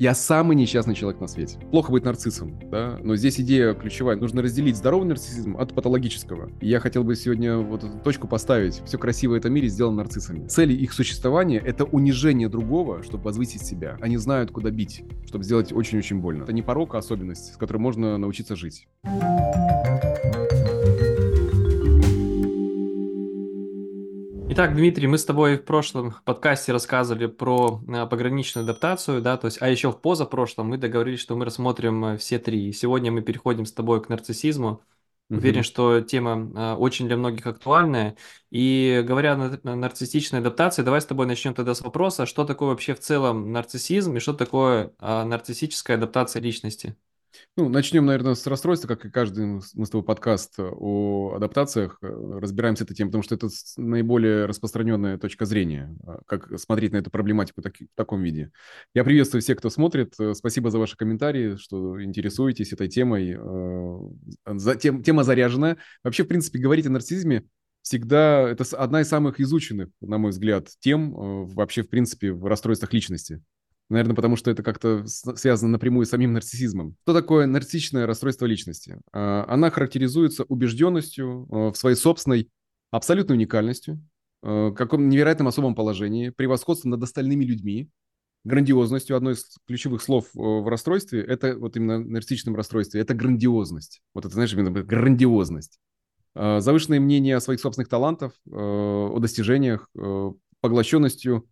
Я самый несчастный человек на свете. Плохо быть нарциссом, да? Но здесь идея ключевая. Нужно разделить здоровый нарциссизм от патологического. И я хотел бы сегодня вот эту точку поставить. Все красивое в этом мире сделано нарциссами. Цели их существования — это унижение другого, чтобы возвысить себя. Они знают, куда бить, чтобы сделать очень-очень больно. Это не порок, а особенность, с которой можно научиться жить. Итак, Дмитрий, мы с тобой в прошлом подкасте рассказывали про пограничную адаптацию, да, то есть, а еще в позапрошлом мы договорились, что мы рассмотрим все три. И сегодня мы переходим с тобой к нарциссизму. Уверен, что тема очень для многих актуальная. И говоря о нарциссичной адаптации, давай с тобой начнем тогда с вопроса, что такое вообще в целом нарциссизм и что такое нарциссическая адаптация личности. Ну, начнем, наверное, с расстройства, как и каждый мы с тобой подкаст о адаптациях. Разбираемся с этой темой, потому что это наиболее распространенная точка зрения, как смотреть на эту проблематику в таком виде. Я приветствую всех, кто смотрит. Спасибо за ваши комментарии, что интересуетесь этой темой. Тема заряжена. Вообще, в принципе, говорить о нарциссизме всегда... Это одна из самых изученных, на мой взгляд, тем вообще, в принципе, в расстройствах личности. Наверное, потому что это как-то связано напрямую с самим нарциссизмом. Что такое нарциссичное расстройство личности? Она характеризуется убежденностью в своей собственной абсолютной уникальностью, каком-то невероятном особом положении, превосходством над остальными людьми, грандиозностью. Одно из ключевых слов в расстройстве, это вот именно в нарциссичном расстройстве, это грандиозность. Вот это, знаешь, именно грандиозность. Завышенное мнение о своих собственных талантах, о достижениях, поглощенностью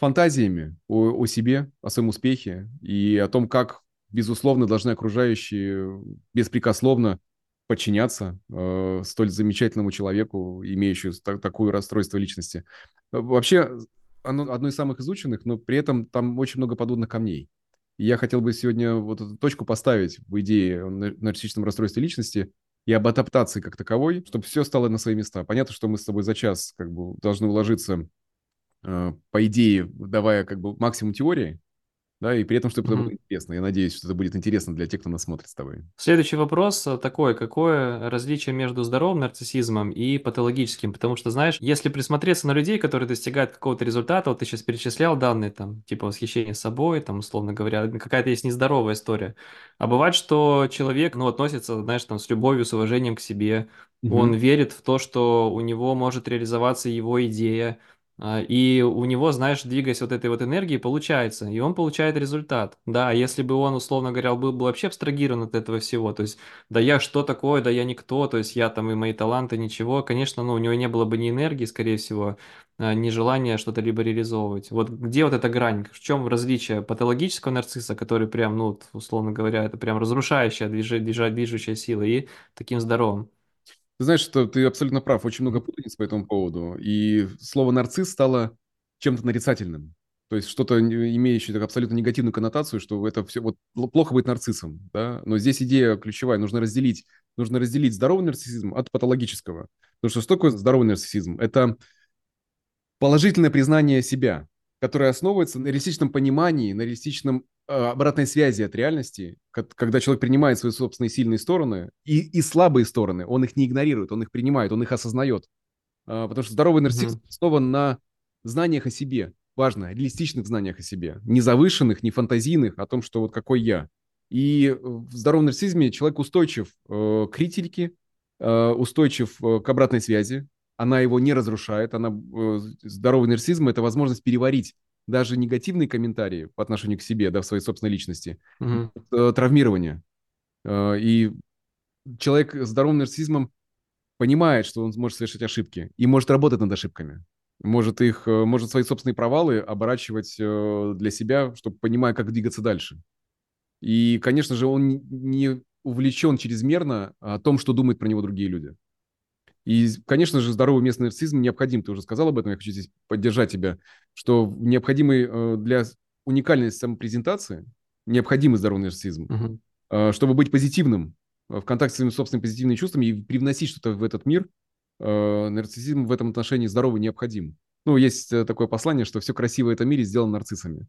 фантазиями о себе, о своем успехе и о том, как, безусловно, должны окружающие беспрекословно подчиняться столь замечательному человеку, имеющему такое расстройство личности. Вообще, оно одно из самых изученных, но при этом там очень много подводных камней. И я хотел бы сегодня вот эту точку поставить в идее о нарциссичном расстройстве личности и об адаптации как таковой, чтобы все стало на свои места. Понятно, что мы с тобой за час как бы должны уложиться, по идее, давая как бы максимум теории, да, и при этом, чтобы это было интересно. Я надеюсь, что это будет интересно для тех, кто нас смотрит с тобой. Следующий вопрос такой: какое различие между здоровым нарциссизмом и патологическим? Потому что, знаешь, если присмотреться на людей, которые достигают какого-то результата, вот ты сейчас перечислял данные, там, типа восхищение собой, там, условно говоря, какая-то есть нездоровая история. А бывает, что человек, ну, относится, знаешь, там, с любовью, с уважением к себе, он верит в то, что у него может реализоваться его идея, и у него, знаешь, двигаясь вот этой вот энергией, получается, и он получает результат. Да, если бы он, условно говоря, был бы вообще абстрагирован от этого всего, то есть, да я что такое, да я никто, то есть я там и мои таланты, ничего, конечно, ну, у него не было бы ни энергии, скорее всего, ни желания что-то либо реализовывать. Вот где вот эта грань, в чем различие патологического нарцисса, который прям, ну, условно говоря, это прям разрушающая, движущая сила, и таким здоровым? Ты знаешь, что ты абсолютно прав. Очень много путаниц по этому поводу. И слово «нарцисс» стало чем-то нарицательным. То есть что-то, имеющее абсолютно негативную коннотацию, что это все... Вот, плохо быть нарциссом, да? Но здесь идея ключевая. Нужно разделить здоровый нарциссизм от патологического. Потому что такое здоровый нарциссизм? Это положительное признание себя, которое основывается на реалистичном понимании, на реалистичном обратной связи от реальности, когда человек принимает свои собственные сильные стороны и слабые стороны, он их не игнорирует, он их принимает, он их осознает. Потому что здоровый нарциссизм основан на знаниях о себе, важно, реалистичных знаниях о себе, не завышенных, не фантазийных, о том, что вот какой я. И в здоровом нарциссизме человек устойчив к критике, устойчив к обратной связи, она его не разрушает, здоровый нарциссизм – это возможность переварить даже негативные комментарии по отношению к себе, да, в своей собственной личности, травмирование. И человек с здоровым нарциссизмом понимает, что он может совершать ошибки и может работать над ошибками, может свои собственные провалы оборачивать для себя, чтобы понимая, как двигаться дальше. И, конечно же, он не увлечен чрезмерно о том, что думают про него другие люди. И, конечно же, здоровый местный нарциссизм необходим. Ты уже сказал об этом, я хочу здесь поддержать тебя, что необходимый для уникальной самопрезентации необходимый здоровый нарциссизм, чтобы быть позитивным, в контакте с своими собственными позитивными чувствами и привносить что-то в этот мир, нарциссизм в этом отношении здоровый необходим. Ну, есть такое послание, что все красивое в этом мире сделано нарциссами.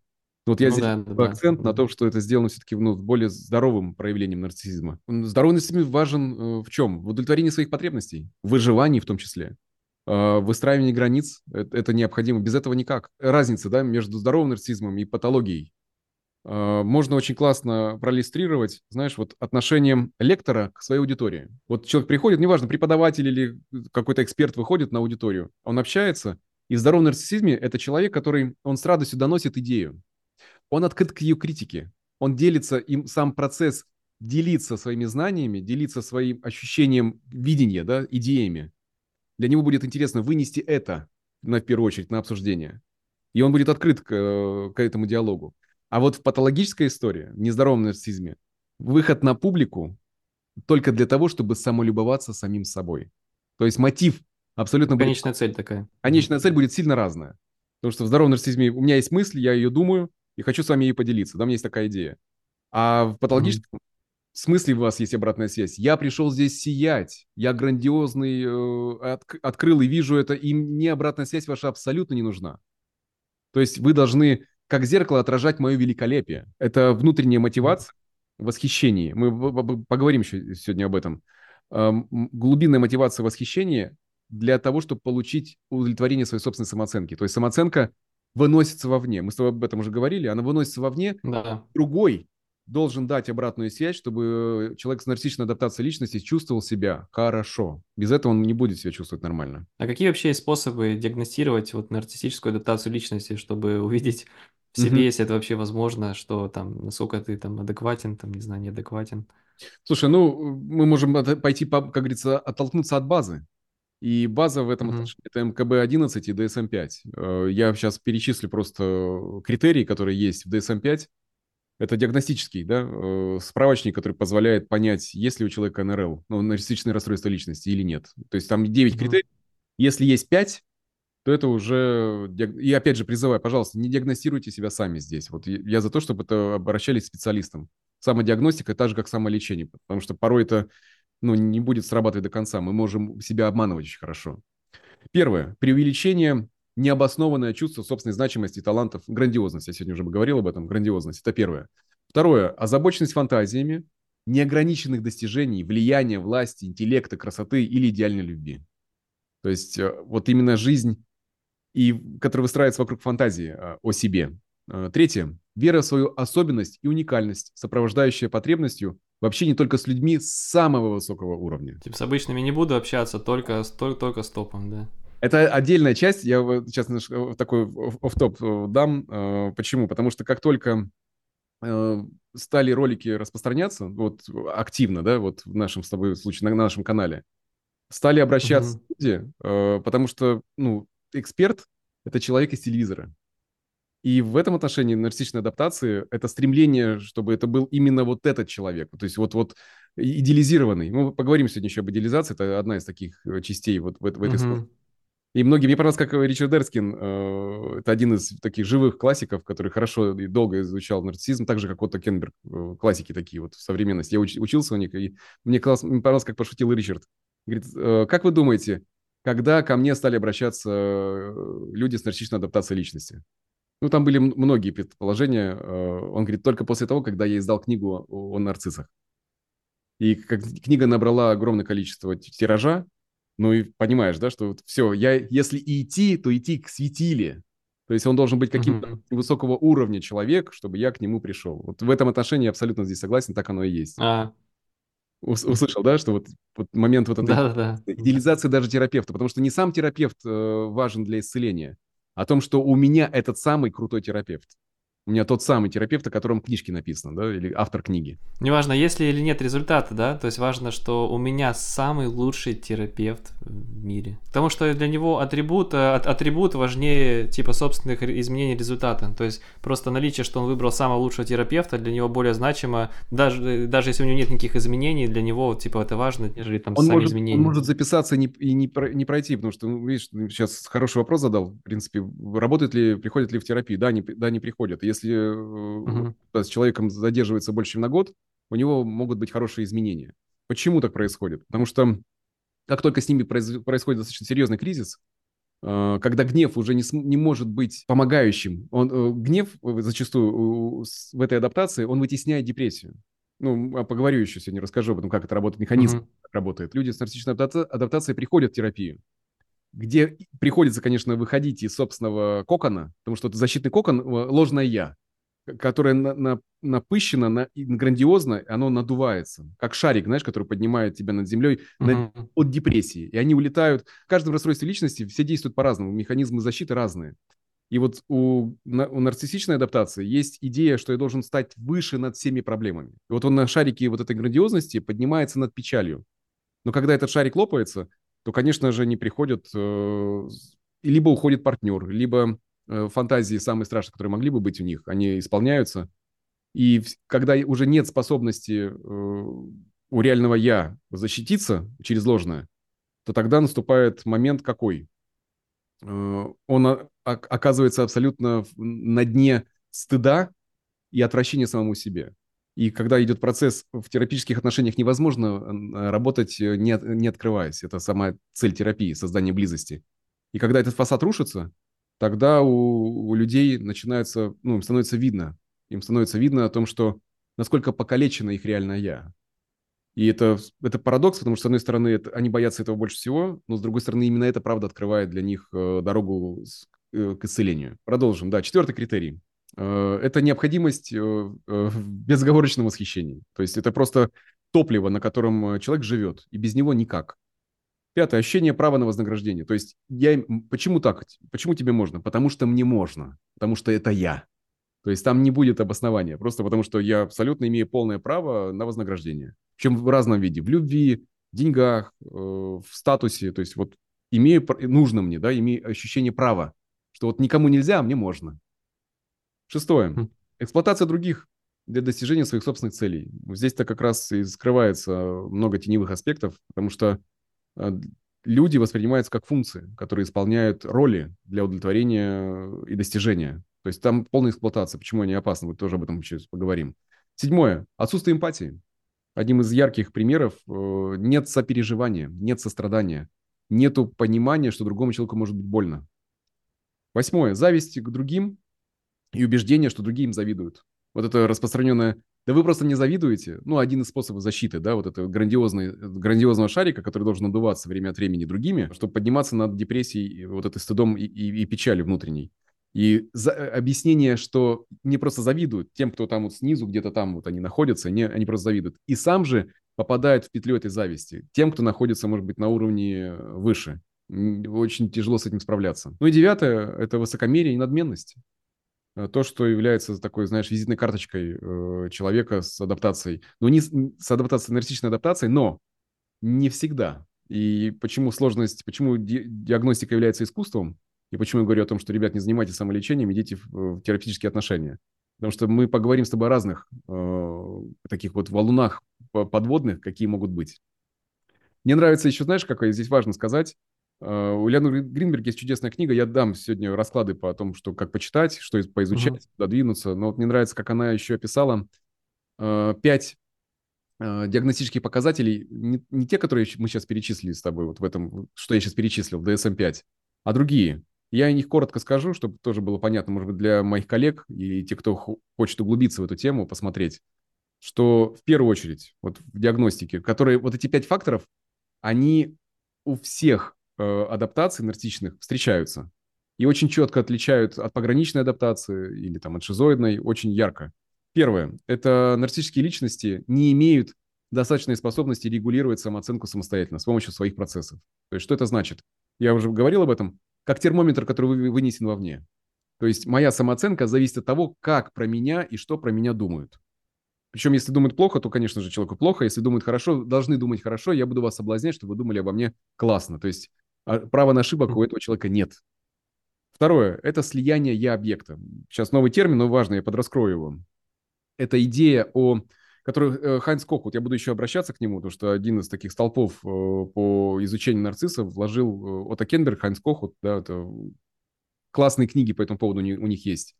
Вот я акцент на том, что это сделано все-таки более здоровым проявлением нарциссизма. Здоровый нарциссизм важен в чем? В удовлетворении своих потребностей, в выживании в том числе, выстраивании границ. Это необходимо. Без этого никак. Разница, да, между здоровым нарциссизмом и патологией. можно очень классно проиллюстрировать, знаешь, вот отношением лектора к своей аудитории. Вот человек приходит, неважно, преподаватель или какой-то эксперт выходит на аудиторию, он общается, и в здоровом нарциссизме это человек, который, он с радостью доносит идею, он открыт к ее критике, он делится им, сам процесс делиться своими знаниями, делиться своим ощущением видения, да, идеями. Для него будет интересно вынести это, в первую очередь, на обсуждение. И он будет открыт к этому диалогу. А вот в патологической истории, в нездоровом нарциссизме, выход на публику только для того, чтобы самолюбоваться самим собой. То есть мотив абсолютно... Конечная цель такая. Конечная цель будет сильно разная. Потому что в здоровом нарциссизме у меня есть мысль, я ее думаю, и хочу с вами ей поделиться. Да, у меня есть такая идея. А в патологическом смысле у вас есть обратная связь. Я пришел здесь сиять, я грандиозный, открыл и вижу это, и мне обратная связь ваша абсолютно не нужна. То есть вы должны, как зеркало, отражать мое великолепие. Это внутренняя мотивация, восхищение. Мы поговорим еще сегодня об этом. Глубинная мотивация восхищения для того, чтобы получить удовлетворение своей собственной самооценки. То есть самооценка выносится вовне. Мы с тобой об этом уже говорили. Она выносится вовне. Да. Другой должен дать обратную связь, чтобы человек с нарциссичной адаптацией личности чувствовал себя хорошо. Без этого он не будет себя чувствовать нормально. А какие вообще способы диагностировать вот нарциссическую адаптацию личности, чтобы увидеть в себе, если это вообще возможно, что там, насколько ты там адекватен, там, не знаю, неадекватен? Слушай, ну, мы можем пойти, как говорится, оттолкнуться от базы. И база в этом отношении – это МКБ-11 и ДСМ-5. Я сейчас перечислю просто критерии, которые есть в ДСМ-5. Это диагностический, да, справочник, который позволяет понять, есть ли у человека НРЛ, ну, нарциссичное расстройство личности или нет. То есть там 9 критерий. Если есть 5, то это уже... И опять же призываю, пожалуйста, не диагностируйте себя сами здесь. Вот я за то, чтобы это обращались к специалистам. Самодиагностика так же, как самолечение, потому что порой это, ну, не будет срабатывать до конца. Мы можем себя обманывать очень хорошо. Первое. Преувеличение... Необоснованное чувство собственной значимости, талантов, грандиозность. Я сегодня уже говорил об этом. Грандиозность. Это первое. Второе. Озабоченность фантазиями, неограниченных достижений, влияния, власти, интеллекта, красоты или идеальной любви. То есть вот именно жизнь, которая выстраивается вокруг фантазии о себе. Третье. Вера в свою особенность и уникальность, сопровождающая потребностью в общении только с людьми самого высокого уровня. Типа с обычными не буду общаться, только с топом, да? Это отдельная часть, я сейчас такой офф-топ дам. Почему? Потому что как только стали ролики распространяться, вот активно, да, вот в нашем с тобой случае, на нашем канале, стали обращаться люди, потому что, ну, эксперт – это человек из телевизора. И в этом отношении нарциссичной адаптации это стремление, чтобы это был именно вот этот человек, то есть вот идеализированный. Мы поговорим сегодня еще об идеализации, это одна из таких частей вот в этой истории. И многие, мне понравилось, как Ричард Эрскин, это один из таких живых классиков, который хорошо и долго изучал нарциссизм, так же, как Отто Кенберг, классики такие вот в современности. Я учился у них, и мне понравилось, как пошутил Ричард. Говорит, как вы думаете, когда ко мне стали обращаться люди с нарциссичной адаптацией личности? Ну, там были многие предположения. Он говорит, только после того, когда я издал книгу о нарциссах. И книга набрала огромное количество тиража. Ну и понимаешь, да, что вот все, если и идти, то идти к светиле. То есть он должен быть каким-то высокого уровня человек, чтобы я к нему пришел. Вот в этом отношении я абсолютно здесь согласен, так оно и есть. Услышал, да, что вот момент вот этой идеализации даже терапевта, потому что не сам терапевт важен для исцеления, а о том, что у меня этот самый крутой терапевт. У меня тот самый терапевт, о котором книжки написано, да, или автор книги. Неважно, есть ли или нет результата, да, то есть важно, что у меня самый лучший терапевт в мире. Потому что для него атрибут важнее типа собственных изменений результата. То есть просто наличие, что он выбрал самого лучшего терапевта, для него более значимо, даже если у него нет никаких изменений, для него типа это важно, нежели там сами изменения. Он может записаться и не пройти, потому что, ну, видишь, сейчас хороший вопрос задал, в принципе, работают ли, приходят ли в терапию, да, не приходят. Если с человеком задерживается больше, чем на год, у него могут быть хорошие изменения. Почему так происходит? Потому что как только с ними происходит достаточно серьезный кризис, когда гнев уже не может быть помогающим, гнев зачастую в этой адаптации, он вытесняет депрессию. Ну, поговорю еще сегодня, расскажу об этом, как это работает, механизм работает. Люди с нарциссичной адаптацией приходят в терапию, где приходится, конечно, выходить из собственного кокона, потому что защитный кокон – ложное «я». которое напыщено, грандиозно, оно надувается. Как шарик, знаешь, который поднимает тебя над землей от депрессии. И они улетают. В каждом расстройстве личности все действуют по-разному. Механизмы защиты разные. И вот у нарциссичной адаптации есть идея, что я должен стать выше над всеми проблемами. И вот он на шарике вот этой грандиозности поднимается над печалью. Но когда этот шарик лопается, то, конечно же, не приходят... Либо уходит партнер, либо фантазии самые страшные, которые могли бы быть у них, они исполняются. И когда уже нет способности у реального «я» защититься через ложное, то тогда наступает момент какой? Он оказывается абсолютно на дне стыда и отвращения самому себе. И когда идет процесс, в терапевтических отношениях невозможно работать, не открываясь. Это сама цель терапии, создание близости. И когда этот фасад рушится, тогда у людей начинается, им становится видно. Им становится видно о том, что насколько покалечено их реальное «я». И это парадокс, потому что, с одной стороны, они боятся этого больше всего, но, с другой стороны, именно это, правда, открывает для них дорогу к исцелению. Продолжим. Да, 4-й критерий. Это необходимость в безоговорочном восхищении. То есть это просто топливо, на котором человек живет, и без него никак. 5-е. Ощущение права на вознаграждение. То есть почему так? Почему тебе можно? Потому что мне можно. Потому что это я. То есть там не будет обоснования. Просто потому что я абсолютно имею полное право на вознаграждение. Причем в разном виде. В любви, в деньгах, в статусе. То есть вот нужно мне, да, имею ощущение права. Что вот никому нельзя, а мне можно. 6-е. Эксплуатация других для достижения своих собственных целей. Здесь-то как раз и скрывается много теневых аспектов, потому что люди воспринимаются как функции, которые исполняют роли для удовлетворения и достижения. То есть там полная эксплуатация. Почему они опасны? Мы тоже об этом еще поговорим. 7-е. Отсутствие эмпатии. Одним из ярких примеров нет сопереживания, нет сострадания, нету понимания, что другому человеку может быть больно. 8-е. Зависть к другим и убеждение, что другие им завидуют. Вот это распространенное... Да вы просто не завидуете. Один из способов защиты, да, вот этого грандиозного шарика, который должен надуваться время от времени другими, чтобы подниматься над депрессией, вот этой стыдом и печалью внутренней. И объяснение, что не просто завидуют тем, кто там вот снизу, где-то там вот они находятся, они просто завидуют. И сам же попадает в петлю этой зависти тем, кто находится, может быть, на уровне выше. Очень тяжело с этим справляться. 9-е – это высокомерие и надменность. То, что является такой, знаешь, визитной карточкой человека с адаптацией. Не с адаптацией, нарциссичной адаптацией, но не всегда. И почему диагностика является искусством, и почему я говорю о том, что, ребят, не занимайтесь самолечением, идите в терапевтические отношения. Потому что мы поговорим с тобой о разных таких вот валунах подводных, какие могут быть. Мне нравится еще, знаешь, какое здесь важно сказать, у Лени Гринберг есть чудесная книга. Я дам сегодня расклады по тому, что как почитать, что поизучать, додвинуться. Но вот мне нравится, как она еще описала 5 диагностических показателей, не те, которые мы сейчас перечислили с тобой, вот в этом, что я сейчас перечислил, ДСМ-5, а другие. Я о них коротко скажу, чтобы тоже было понятно, может быть, для моих коллег и тех, кто хочет углубиться в эту тему, посмотреть, что в первую очередь вот в диагностике, которые вот эти 5 факторов, они у всех адаптаций нарциссичных встречаются и очень четко отличают от пограничной адаптации или там от шизоидной очень ярко. 1-е. Это нарциссические личности не имеют достаточной способности регулировать самооценку самостоятельно с помощью своих процессов. То есть что это значит? Я уже говорил об этом. Как термометр, который вынесен вовне. То есть моя самооценка зависит от того, как про меня и что про меня думают. Причем, если думают плохо, то, конечно же, человеку плохо. Если думают хорошо, должны думать хорошо. Я буду вас соблазнять, чтобы вы думали обо мне классно. То есть права на ошибок у этого человека нет. 2-е – это слияние «я-объекта». Сейчас новый термин, но важно, я подраскрою его. Это идея, которую Хайнц Кохут, я буду еще обращаться к нему, потому что один из таких столпов по изучению нарциссов вложил Отто Кенберг, Хайнц Кохут. Да, это классные книги по этому поводу у них есть.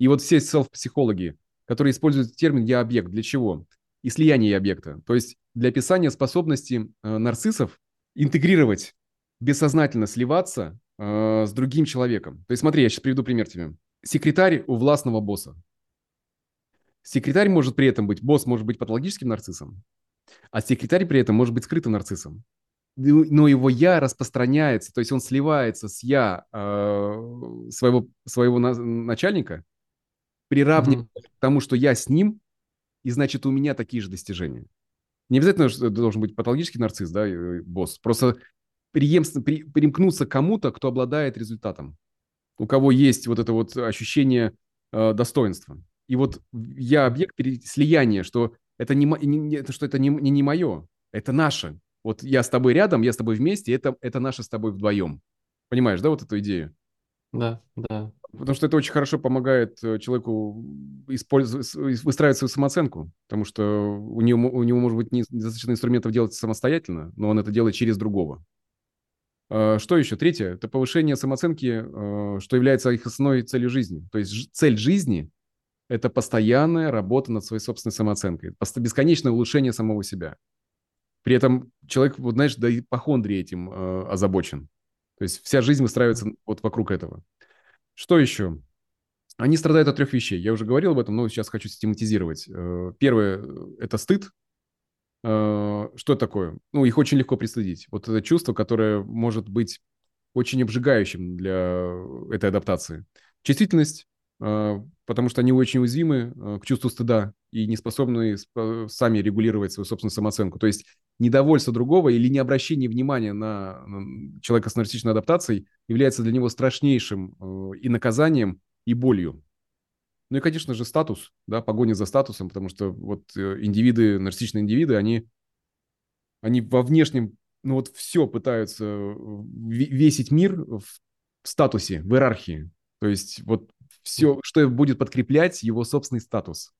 И вот все селф-психологи, которые используют термин «я-объект». Для чего? И слияние «я-объекта». То есть для описания способности нарциссов интегрировать, бессознательно сливаться с другим человеком. То есть смотри, я сейчас приведу пример тебе. Секретарь у властного босса. Секретарь может при этом быть, босс может быть патологическим нарциссом, а секретарь при этом может быть скрытым нарциссом. Но его «я» распространяется, то есть он сливается с «я» своего начальника, приравнивать к тому, что я с ним, и значит, у меня такие же достижения. Не обязательно, что должен быть патологический нарцисс, да, босс. Просто примкнуться к кому-то, кто обладает результатом, у кого есть вот это вот ощущение достоинства. И вот я объект слияния, что это не мое, это наше. Вот я с тобой рядом, я с тобой вместе, это наше с тобой вдвоем. Понимаешь, да, вот эту идею? Да, да. Потому что это очень хорошо помогает человеку выстраивать свою самооценку, потому что у него может быть, недостаточно инструментов делать самостоятельно, но он это делает через другого. Что еще? Третье – это повышение самооценки, что является их основной целью жизни. То есть цель жизни – это постоянная работа над своей собственной самооценкой, бесконечное улучшение самого себя. При этом человек, вот знаешь, до ипохондрии этим озабочен. То есть вся жизнь выстраивается вот вокруг этого. Что еще? Они страдают от 3 вещей. Я уже говорил об этом, но сейчас хочу систематизировать. Первое – это стыд. Что это такое? Ну, их очень легко пристыдить. Вот это чувство, которое может быть очень обжигающим для этой адаптации. Чувствительность, потому что они очень уязвимы к чувству стыда и не способны сами регулировать свою собственную самооценку. То есть недовольство другого или необращение внимания на человека с нарциссичной адаптацией является для него страшнейшим и наказанием, и болью. Ну и, конечно же, статус, да, погоня за статусом, потому что вот индивиды, нарциссичные индивиды, они во внешнем, ну вот все пытаются весить мир в статусе, в иерархии. То есть вот все, что будет подкреплять его собственный статус.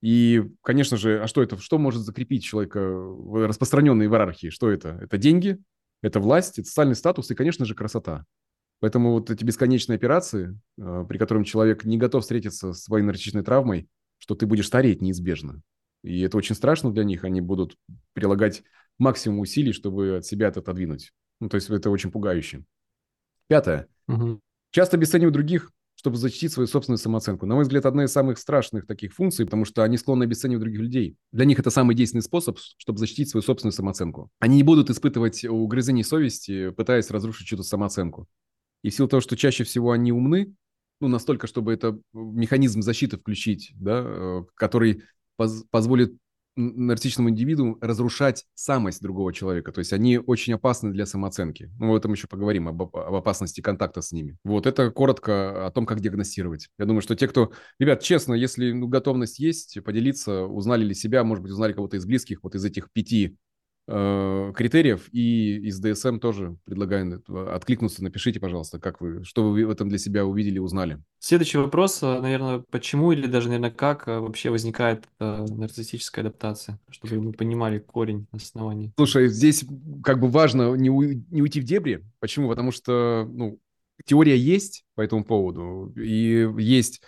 И, конечно же, а что это? Что может закрепить человека, распространенный в иерархии? Что это? Это деньги, это власть, это социальный статус и, конечно же, красота. Поэтому вот эти бесконечные операции, при которых человек не готов встретиться со своей нарциссичной травмой, что ты будешь стареть неизбежно. И это очень страшно для них. Они будут прилагать максимум усилий, чтобы от себя это отодвинуть. Ну, то есть это очень пугающе. Пятое. Часто обесценивают других, чтобы защитить свою собственную самооценку. На мой взгляд, одна из самых страшных таких функций, потому что они склонны обесценивать других людей. Для них это самый действенный способ, чтобы защитить свою собственную самооценку. Они не будут испытывать угрызений совести, пытаясь разрушить чью-то самооценку. И в силу того, что чаще всего они умны, ну, настолько, чтобы это механизм защиты включить, да, который позволит нарциссичному индивиду разрушать самость другого человека. То есть они очень опасны для самооценки. Мы об этом еще поговорим, об опасности контакта с ними. Вот это коротко о том, как диагностировать. Я думаю, что те, кто... Ребят, честно, если готовность есть, поделиться, узнали ли себя, может быть, узнали кого-то из близких, вот из этих 5 критериев, и из ДСМ тоже предлагаю откликнуться. Напишите, пожалуйста, что вы в этом для себя увидели, узнали. Следующий вопрос, наверное, почему или даже, наверное, как вообще возникает нарциссическая адаптация, чтобы мы понимали корень, основание. Слушай, здесь как бы важно не уйти в дебри. Почему? Потому что, ну, теория есть по этому поводу, и есть...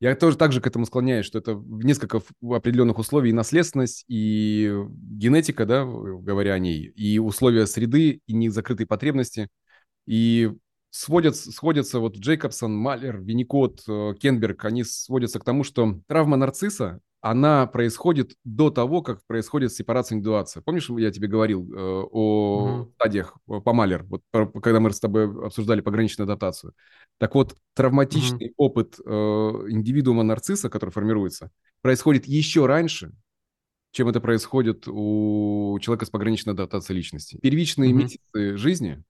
Я тоже так же к этому склоняюсь, что это несколько определенных условий, и наследственность, и генетика, да, говоря о ней, и условия среды, и незакрытые потребности. И сходятся вот Джейкобсон, Малер, Винникот, Кенберг, они сводятся к тому, что травма нарцисса, она происходит до того, как происходит сепарация, индивидуация. Помнишь, я тебе говорил о стадиях по Малер, вот, когда мы с тобой обсуждали пограничную адаптацию? Так вот, травматичный опыт индивидуума нарцисса, который формируется, происходит еще раньше, чем это происходит у человека с пограничной адаптацией личности. Первичные месяцы жизни,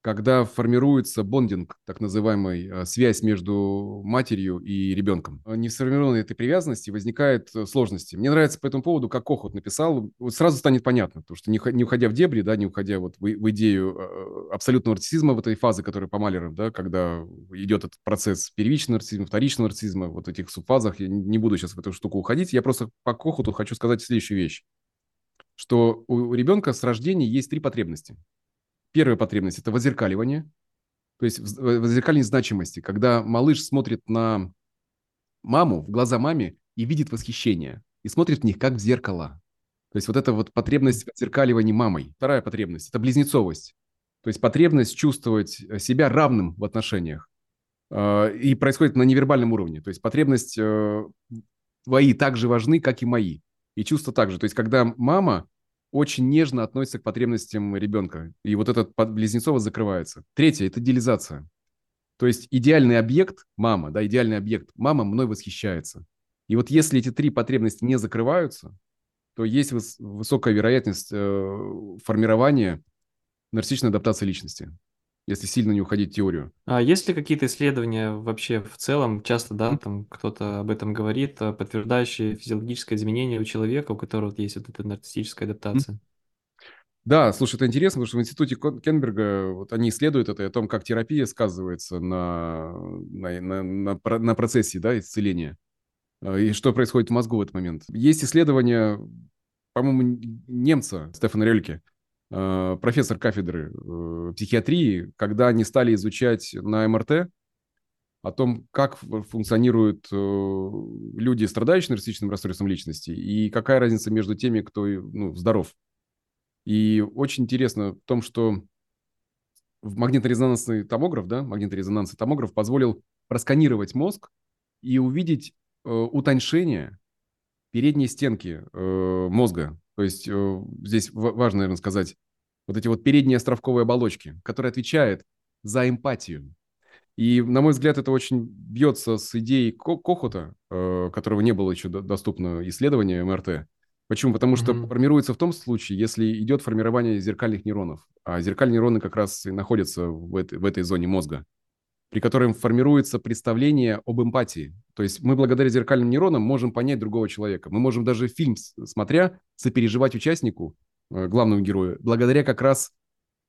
когда формируется бондинг, так называемый, связь между матерью и ребенком. Не сформированной этой привязанности возникают сложности. Мне нравится по этому поводу, как Кохут написал, вот сразу станет понятно, потому что не уходя в дебри, да, не уходя вот в идею абсолютного нарциссизма, вот этой фазы, которая по Малерам, да, когда идет этот процесс первичного нарциссизма, вторичного нарциссизма, вот этих субфазах, я не буду сейчас в эту штуку уходить, я просто по Кохуту хочу сказать следующую вещь, что у ребенка с рождения есть 3 потребности. Первая потребность – это воззеркаливание, то есть воззеркаливание значимости, когда малыш смотрит на маму, в глаза маме и видит восхищение, и смотрит в них как в зеркало. То есть вот эта вот потребность воззеркаливания мамой. Вторая потребность – это близнецовость, то есть потребность чувствовать себя равным в отношениях. И происходит на невербальном уровне, то есть потребность твои так же важны, как и мои, и чувства так же. То есть когда мама очень нежно относится к потребностям ребенка. И вот этот близнецово закрывается. Третье – это идеализация. То есть идеальный объект мама, да, идеальный объект мама мной восхищается. И вот если эти три потребности не закрываются, то есть высокая вероятность формирования нарциссичной адаптации личности, если сильно не уходить в теорию. А есть ли какие-то исследования вообще в целом, часто, да, там кто-то об этом говорит, подтверждающие физиологическое изменение у человека, у которого есть вот эта нарциссическая адаптация? Да, слушай, это интересно, потому что в институте Кенберга вот они исследуют это, о том, как терапия сказывается на процессе, да, исцеления, и что происходит в мозгу в этот момент. Есть исследования, по-моему, немца Стефана Рёльке, профессор кафедры психиатрии, когда они стали изучать на МРТ о том, как функционируют люди, страдающие нарциссичным расстройством личности, и какая разница между теми, кто, ну, здоров. И очень интересно в том, что магнитно-резонансный томограф, да, магнитно-резонансный томограф позволил просканировать мозг и увидеть утоншение передней стенки мозга. То есть здесь важно, наверное, сказать, вот эти вот передние островковые оболочки, которые отвечают за эмпатию. И, на мой взгляд, это очень бьется с идеей Кохута, которого не было еще доступно исследование МРТ. Почему? Потому что формируется в том случае, если идет формирование зеркальных нейронов. А зеркальные нейроны как раз и находятся в этой зоне мозга, при котором формируется представление об эмпатии. То есть мы благодаря зеркальным нейронам можем понять другого человека. Мы можем даже фильм, смотря, сопереживать участнику, главному герою, благодаря как раз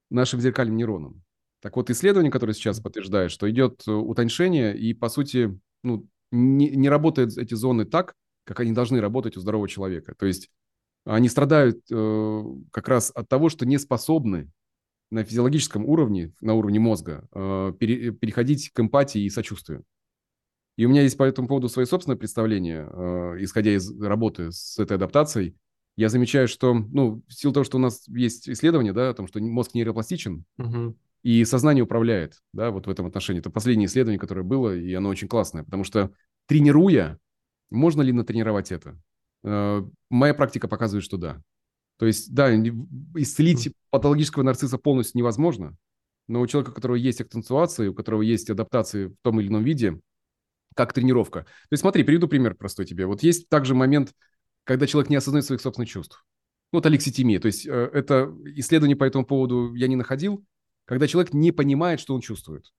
нашим зеркальным нейронам. Так вот, исследование, которое сейчас подтверждает, что идет утоншение, и, по сути, ну, не работают эти зоны так, как они должны работать у здорового человека. То есть они страдают как раз от того, что не способны на физиологическом уровне, на уровне мозга, переходить к эмпатии и сочувствию. И у меня есть по этому поводу свои собственные представления, исходя из работы с этой адаптацией. Я замечаю, что, ну, в силу того, что у нас есть исследования, да, о том, что мозг нейропластичен, и сознание управляет, да, вот в этом отношении. Это последнее исследование, которое было, и оно очень классное, потому что тренируя, можно ли натренировать это? Моя практика показывает, что да. То есть, да, исцелить патологического нарцисса полностью невозможно, но у человека, у которого есть актуации, у которого есть адаптации в том или ином виде, как тренировка. То есть, смотри, приведу пример простой тебе. Вот есть также момент, когда человек не осознает своих собственных чувств. Ну, вот алекситимия. То есть, это исследование по этому поводу я не находил, когда человек не понимает, что он чувствует.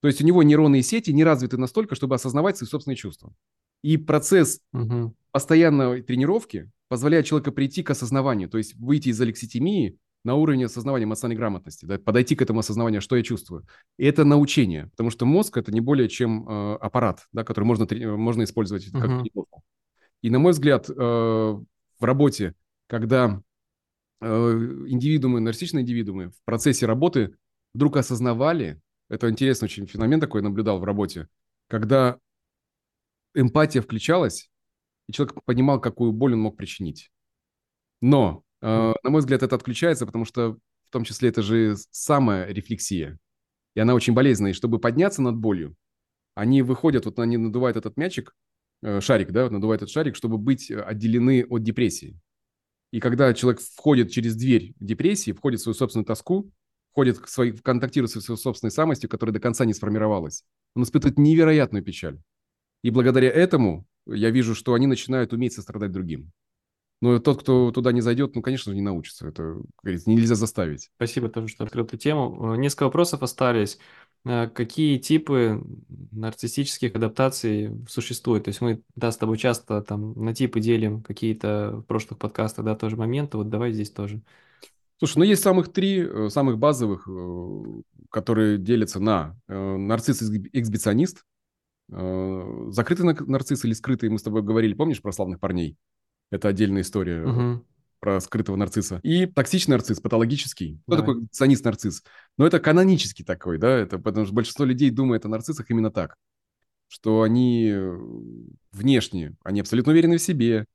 То есть, у него нейронные сети не развиты настолько, чтобы осознавать свои собственные чувства. И процесс постоянной тренировки позволяет человеку прийти к осознаванию, то есть выйти из алекситимии на уровень осознавания эмоциональной грамотности, да, подойти к этому осознаванию, что я чувствую. И это научение, потому что мозг – это не более чем аппарат, да, который можно использовать как тренировку. И, на мой взгляд, в работе, когда индивидуумы, нарциссичные индивидуумы в процессе работы вдруг осознавали, это интересный очень феномен такой, наблюдал в работе, когда эмпатия включалась, и человек понимал, какую боль он мог причинить. Но, на мой взгляд, это отключается, потому что в том числе это же саморефлексия. И она очень болезненная. И чтобы подняться над болью, они выходят, вот они надувают этот мячик, шарик, да, надувают этот шарик, чтобы быть отделены от депрессии. И когда человек входит через дверь в депрессии, входит в свою собственную тоску, входит контактирует со своей собственной самостью, которая до конца не сформировалась, он испытывает невероятную печаль. И благодаря этому я вижу, что они начинают уметь сострадать другим. Но тот, кто туда не зайдет, ну, конечно же, не научится. Это, говорится, нельзя заставить. Спасибо тоже, что открыл эту тему. Несколько вопросов остались. Какие типы нарциссических адаптаций существуют? То есть мы, да, с тобой часто там на типы делим какие-то в прошлых подкастах, да, тоже моменты. Вот давай здесь тоже. Слушай, ну, есть самых три, самых базовых, которые делятся на нарцисс-эксбиционист, закрытый нарцисс или скрытый, мы с тобой говорили, помнишь, про славных парней? Это отдельная история про скрытого нарцисса. И токсичный нарцисс, патологический. Кто такой эксбиционист-нарцисс? Ну, это канонический такой, да, это, потому что большинство людей думает о нарциссах именно так, что они внешне, они абсолютно уверены в себе,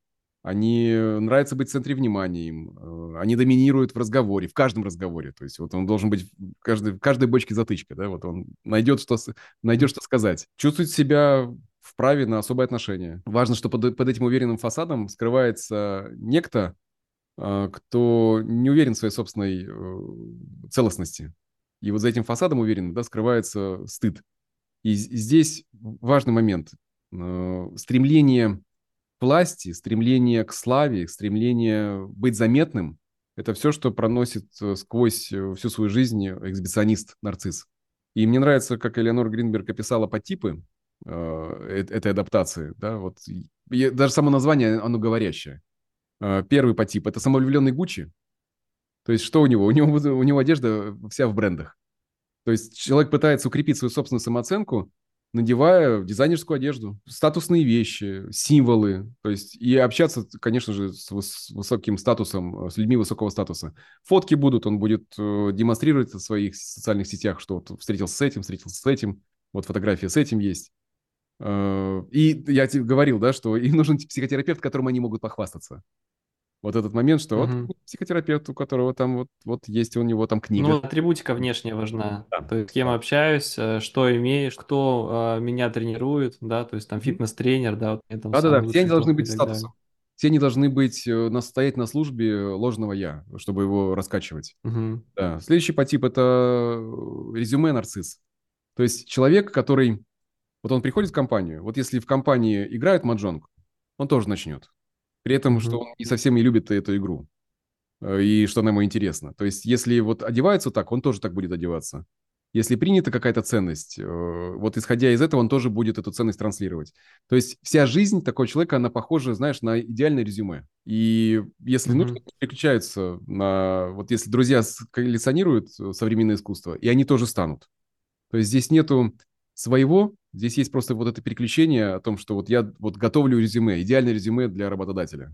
они нравится быть в центре внимания им, они доминируют в разговоре, в каждом разговоре. То есть вот он должен быть в каждой бочке затычка, да, вот он найдет, что сказать. Чувствует себя вправе на особые отношения. Важно, что под этим уверенным фасадом скрывается некто, кто не уверен в своей собственной целостности. И вот за этим фасадом уверенным, да, скрывается стыд. И здесь важный момент. Стремление к власти, стремление к славе, стремление быть заметным – это все, что проносит сквозь всю свою жизнь эксгибиционист-нарцисс. И мне нравится, как Элеонора Гринберг описала подтипы этой адаптации. Да? Вот. Даже само название, оно говорящее. Первый подтип – это самовлюбленный Гуччи. То есть что у него? У него одежда вся в брендах. То есть человек пытается укрепить свою собственную самооценку, надевая дизайнерскую одежду, статусные вещи, символы. То есть и общаться, конечно же, с высоким статусом, с людьми высокого статуса. Фотки будут, он будет демонстрировать в своих социальных сетях, что вот встретился с этим, вот фотография с этим есть. И я тебе говорил, да, что им нужен психотерапевт, которым они могут похвастаться. Вот этот момент, что вот психотерапевт, у которого там вот есть у него там книга. Ну, атрибутика внешняя важна. Да. То есть, с кем общаюсь, что имеешь, кто меня тренирует, да, то есть там фитнес-тренер, да. Да-да-да, все они должны быть статусом. Все они должны быть, стоять на службе ложного «я», чтобы его раскачивать. Угу. Да. Следующий подтип – это резюме-нарцисс. То есть человек, который... Вот он приходит в компанию, вот если в компании играют маджонг, он тоже начнет. При этом, что он не совсем и любит эту игру, и что она ему интересна. То есть, если вот одевается так, он тоже так будет одеваться. Если принята какая-то ценность, вот исходя из этого, он тоже будет эту ценность транслировать. То есть, вся жизнь такого человека, она похожа, знаешь, на идеальное резюме. И если нужно, переключаются на... Вот если друзья коллекционируют современное искусство, и они тоже станут. То есть, здесь нету своего... Здесь есть просто вот это переключение о том, что вот я вот готовлю резюме, идеальное резюме для работодателя.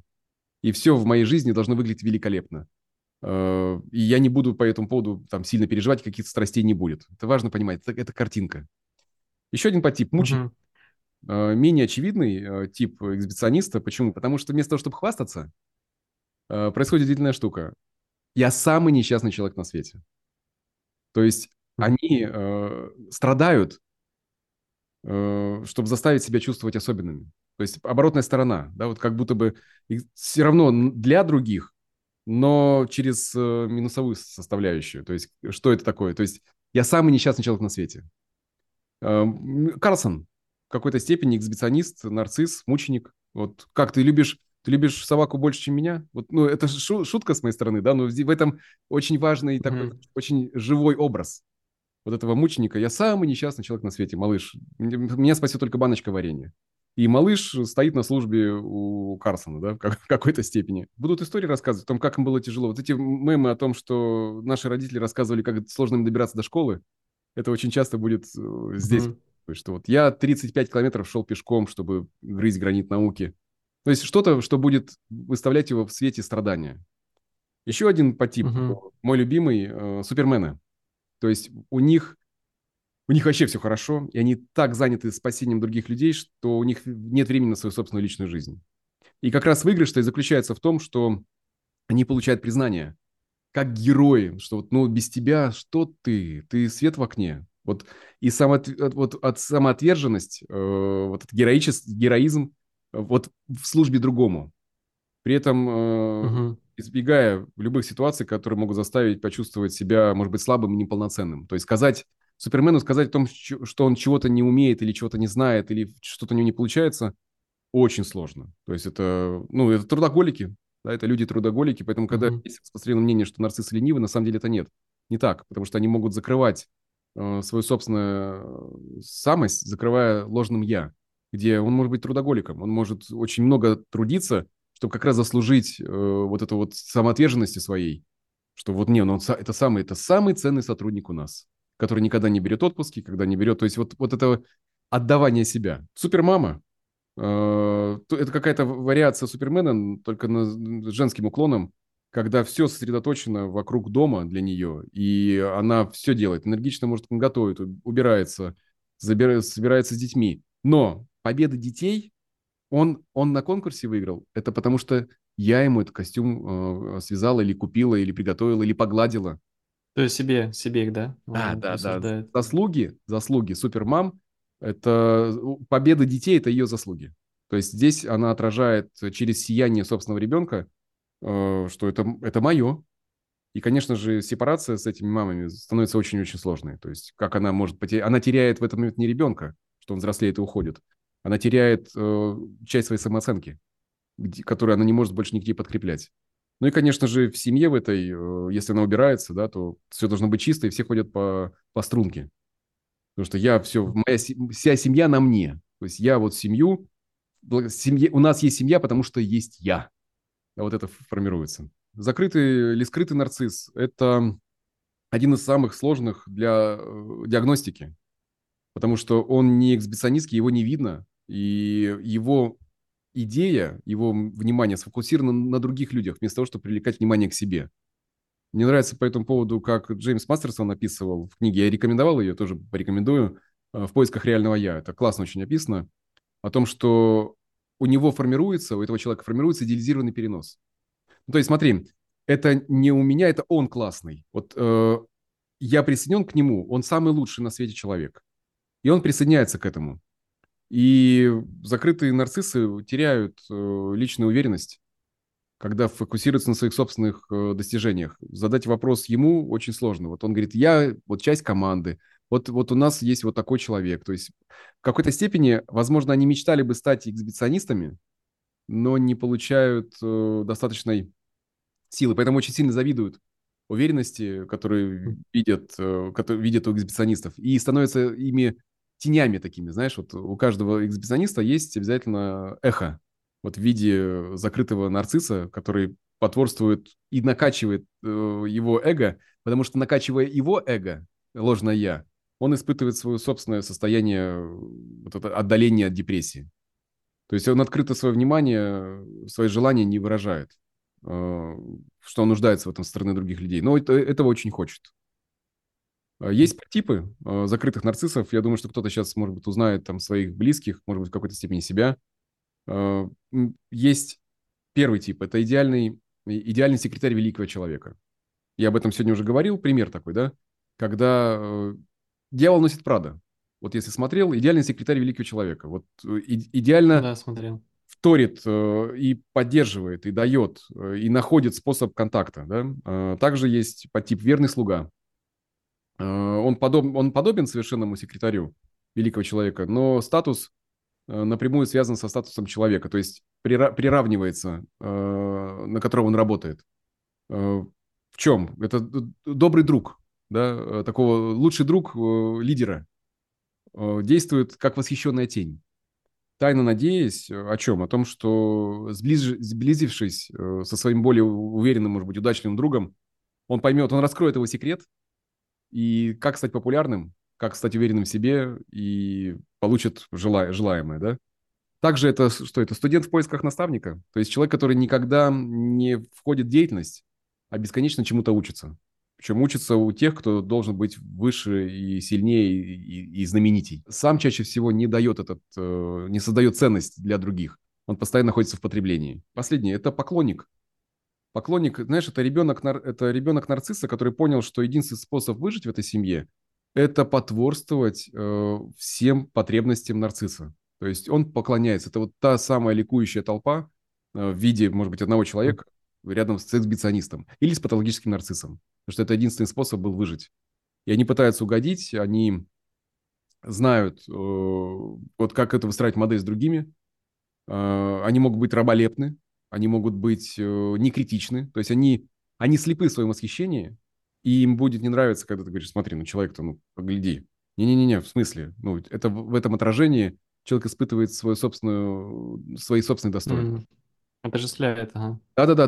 И все в моей жизни должно выглядеть великолепно. И я не буду по этому поводу там сильно переживать, каких-то страстей не будет. Это важно понимать, это картинка. Еще один подтип – мученик. Менее очевидный тип эксгибициониста. Почему? Потому что вместо того, чтобы хвастаться, происходит удивительная штука. Я самый несчастный человек на свете. То есть они страдают, чтобы заставить себя чувствовать особенными. То есть оборотная сторона, да, вот как будто бы все равно для других, но через минусовую составляющую. То есть что это такое? То есть я самый несчастный человек на свете. Карлсон в какой-то степени эксгибиционист, нарцисс, мученик. Вот как ты любишь собаку больше, чем меня? Вот, ну, это шутка с моей стороны, да, но в этом очень важный такой, очень живой образ. Вот этого мученика, я самый несчастный человек на свете, малыш. Меня спасет только баночка варенья. И малыш стоит на службе у Карсона, да, в какой-то степени. Будут истории рассказывать о том, как им было тяжело. Вот эти мемы о том, что наши родители рассказывали, как сложно им добираться до школы, это очень часто будет здесь. Что вот я 35 километров шел пешком, чтобы грызть гранит науки. То есть что-то, что будет выставлять его в свете страдания. Еще один подтип, мой любимый, супермены. То есть у них вообще все хорошо, и они так заняты спасением других людей, что у них нет времени на свою собственную личную жизнь. И как раз выигрыш-то и заключается в том, что они получают признание как герои, что вот, ну, без тебя что ты свет в окне. Вот, и самоотверженность, вот этот героизм вот в службе другому. При этом... избегая любых ситуаций, которые могут заставить почувствовать себя, может быть, слабым и неполноценным. То есть Супермену сказать о том, что он чего-то не умеет или чего-то не знает, или что-то у него не получается, очень сложно. То есть это трудоголики, да, это люди-трудоголики, поэтому когда есть распространенное мнение, что нарциссы ленивы, на самом деле это нет. Не так, потому что они могут закрывать свою собственную самость, закрывая ложным «я», где он может быть трудоголиком, он может очень много трудиться, чтобы как раз заслужить вот эту вот самоотверженности своей, что вот не, ну это самый ценный сотрудник у нас, который никогда не берет отпуски, когда не берет, то есть вот это отдавание себя. Супермама, это какая-то вариация Супермена, только с женским уклоном, когда все сосредоточено вокруг дома для нее, и она все делает, энергично может готовит, убирается, собирается с детьми, но победа детей... Он на конкурсе выиграл. Это потому что я ему этот костюм связала или купила, или приготовила, или погладила. То есть себе их, да? Да. Заслуги супермам, это победа детей, это ее заслуги. То есть здесь она отражает через сияние собственного ребенка, что это мое. И, конечно же, сепарация с этими мамами становится очень-очень сложной. То есть, как она может потерять... Она теряет в этот момент не ребенка, что он взрослеет и уходит. Она теряет часть своей самооценки, которую она не может больше нигде подкреплять. Ну и, конечно же, в семье в этой, если она убирается, да, то все должно быть чисто, и все ходят по струнке. Потому что я все... Вся семья на мне. То есть, я вот семью... У нас есть семья, потому что есть я. А вот это формируется. Закрытый или скрытый нарцисс – это один из самых сложных для диагностики, потому что он не эксгибиционистский, его не видно, и его идея, его внимание сфокусировано на других людях, вместо того, чтобы привлекать внимание к себе. Мне нравится по этому поводу, как Джеймс Мастерсон описывал в книге, я рекомендовал ее, тоже порекомендую, «В поисках реального я». Это классно очень описано, о том, что у этого человека формируется идеализированный перенос. Ну, то есть, смотри, это не у меня, это он классный. Вот я присоединен к нему, он самый лучший на свете человек. И он присоединяется к этому. И закрытые нарциссы теряют личную уверенность, когда фокусируются на своих собственных достижениях. Задать вопрос ему очень сложно. Вот он говорит, я вот часть команды, вот у нас есть вот такой человек. То есть в какой-то степени, возможно, они мечтали бы стать эксгибиционистами, но не получают достаточной силы. Поэтому очень сильно завидуют уверенности, которые видят у эксгибиционистов. И становятся ими тенями такими, знаешь. Вот у каждого эксгибициониста есть обязательно эхо. Вот в виде закрытого нарцисса, который потворствует и накачивает его эго. Потому что, накачивая его эго, ложное «я», он испытывает свое собственное состояние вот это отдаления от депрессии. То есть он открыто свое внимание, свои желания не выражает, что он нуждается в этом со стороны других людей. Но этого очень хочет. Есть типы закрытых нарциссов. Я думаю, что кто-то сейчас, может быть, узнает там своих близких, может быть, в какой-то степени себя. Есть первый тип. Это идеальный секретарь великого человека. Я об этом сегодня уже говорил. Пример такой, да? Когда «Дьявол носит Прада». Вот если смотрел, идеальный секретарь великого человека. Вот идеально вторит и поддерживает, и дает, и находит способ контакта. Да? Также есть подтип «верный слуга». Он подобен совершенному секретарю великого человека, но статус напрямую связан со статусом человека, то есть приравнивается, на котором он работает. В чем? Это добрый друг, да? Такого лучший друг лидера. Действует как восхищенная тень. Тайно надеясь о чем? О том, что сблизившись со своим более уверенным, может быть, удачным другом, он поймет, он раскроет его секрет, и как стать популярным, как стать уверенным в себе, и получит желаемое, да? Также это что? Это студент в поисках наставника, то есть человек, который никогда не входит в деятельность, а бесконечно чему-то учится. Причем учатся у тех, кто должен быть выше и сильнее и знаменитей. Сам чаще всего не создает ценность для других. Он постоянно находится в потреблении. Последнее – это поклонник. Поклонник, знаешь, это ребенок нарцисса, который понял, что единственный способ выжить в этой семье – это потворствовать всем потребностям нарцисса. То есть он поклоняется. Это вот та самая ликующая толпа в виде, может быть, одного человека рядом с эксгибиционистом или с патологическим нарциссом. Потому что это единственный способ был выжить. И они пытаются угодить, они знают, вот как это выстраивать модель с другими. Они могут быть раболепны, они могут быть некритичны. То есть они слепы в своем восхищении, и им будет не нравиться, когда ты говоришь, смотри, человек-то, погляди. Не-не-не, в смысле. Это в этом отражении человек испытывает свои собственные достоинства. Обожествляет, ага. Да-да-да,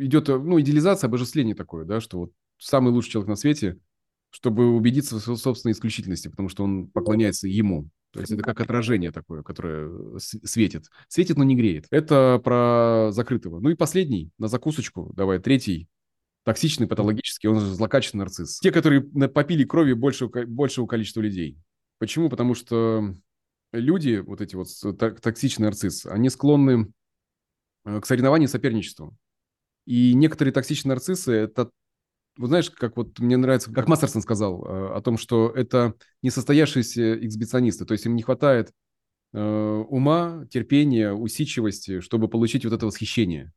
идет, идеализация, обожествление такое, да, что вот самый лучший человек на свете, чтобы убедиться в своей собственной исключительности, потому что он поклоняется ему. То есть это как отражение такое, которое светит. Светит, но не греет. Это про закрытого. Ну и последний, на закусочку, давай, третий, токсичный, патологический, он же злокачественный нарцисс. Те, которые попили крови большего количества людей. Почему? Потому что люди, вот эти вот токсичные нарциссы, они склонны к соревнованию и соперничеству. И некоторые токсичные нарциссы, это, вот знаешь, как вот мне нравится, как Мастерсон сказал о том, что это несостоявшиеся эксгибиционисты, то есть им не хватает ума, терпения, усидчивости, чтобы получить вот это восхищение.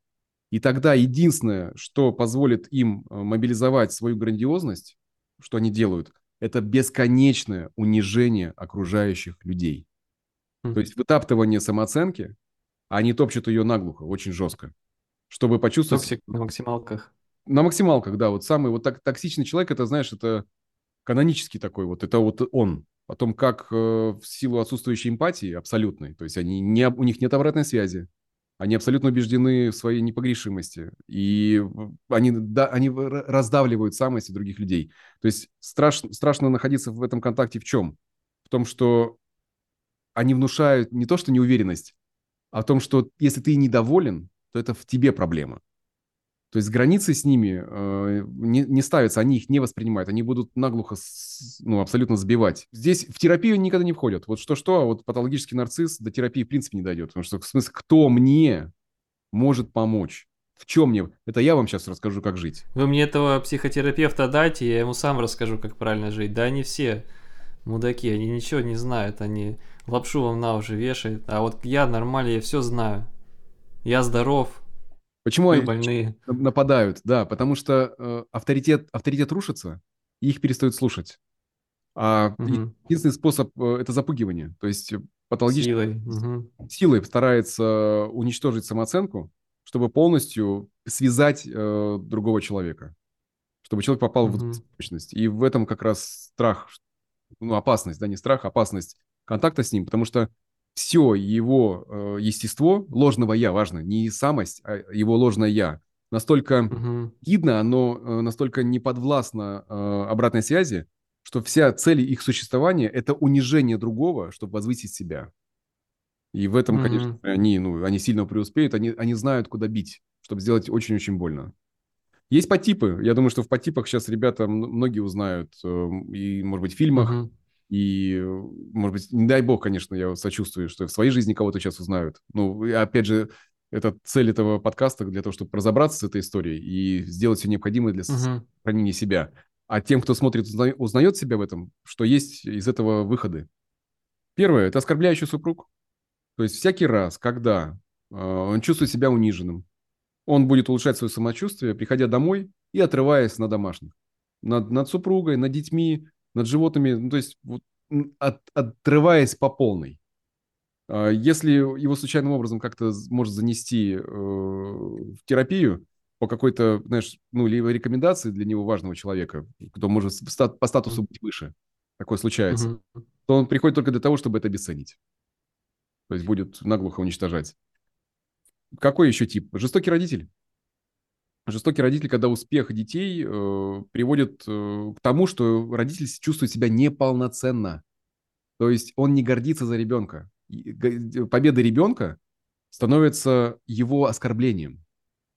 И тогда единственное, что позволит им мобилизовать свою грандиозность, что они делают, это бесконечное унижение окружающих людей. То есть вытаптывание самооценки, они топчут ее наглухо, очень жестко, чтобы почувствовать... Токсик на максималках. На максималках, да. Вот самый вот токсичный человек, это, знаешь, это канонический такой вот, это вот он. Потом как в силу отсутствующей эмпатии абсолютной, то есть они не, у них нет обратной связи, они абсолютно убеждены в своей непогрешимости, и они, да, они раздавливают самость других людей. То есть страшно находиться в этом контакте в чем? В том, что они внушают не то, что неуверенность, а в том, что если ты недоволен, то это в тебе проблема. То есть границы с ними не ставятся, они их не воспринимают, они будут наглухо, абсолютно сбивать. Здесь в терапию они никогда не входят. Вот что-что, а вот патологический нарцисс до терапии в принципе не дойдет. Потому что, в смысле, кто мне может помочь? В чем мне? Это я вам сейчас расскажу, как жить. Вы мне этого психотерапевта дайте, я ему сам расскажу, как правильно жить. Да они все мудаки, они ничего не знают, они лапшу вам на уши вешают. А вот я нормально, я все знаю. Я здоров. Почему они больные нападают? Да, потому что авторитет рушится, и их перестают слушать. А единственный способ – это запугивание. То есть патологически силой старается уничтожить самооценку, чтобы полностью связать другого человека, чтобы человек попал в беспомощность. И в этом как раз страх, опасность, да, не страх, опасность контакта с ним, потому что все его естество, ложного «я», важно, не самость, а его ложное «я», настолько видно, оно настолько неподвластно обратной связи, что вся цель их существования – это унижение другого, чтобы возвысить себя. И в этом, конечно, они сильно преуспеют, они знают, куда бить, чтобы сделать очень-очень больно. Есть подтипы. Я думаю, что в подтипах сейчас ребята многие узнают, и, может быть, в фильмах, и, может быть, не дай бог, конечно, я сочувствую, что в своей жизни кого-то сейчас узнают. Ну, опять же, это цель этого подкаста для того, чтобы разобраться с этой историей и сделать все необходимое для сохранения себя. А тем, кто смотрит, узнает себя в этом, что есть из этого выходы. Первое – это оскорбляющий супруг. То есть всякий раз, когда он чувствует себя униженным, он будет улучшать свое самочувствие, приходя домой и отрываясь на домашних. Над супругой, над детьми, над животными, то есть вот, отрываясь по полной. Если его случайным образом как-то может занести в терапию по какой-то, или рекомендации для него важного человека, кто может по статусу быть выше, такое случается, то он приходит только для того, чтобы это обесценить. То есть будет наглухо уничтожать. Какой еще тип? Жестокий родитель. Жестокий родитель, когда успех детей приводит к тому, что родитель чувствует себя неполноценно. То есть он не гордится за ребенка. Победа ребенка становится его оскорблением.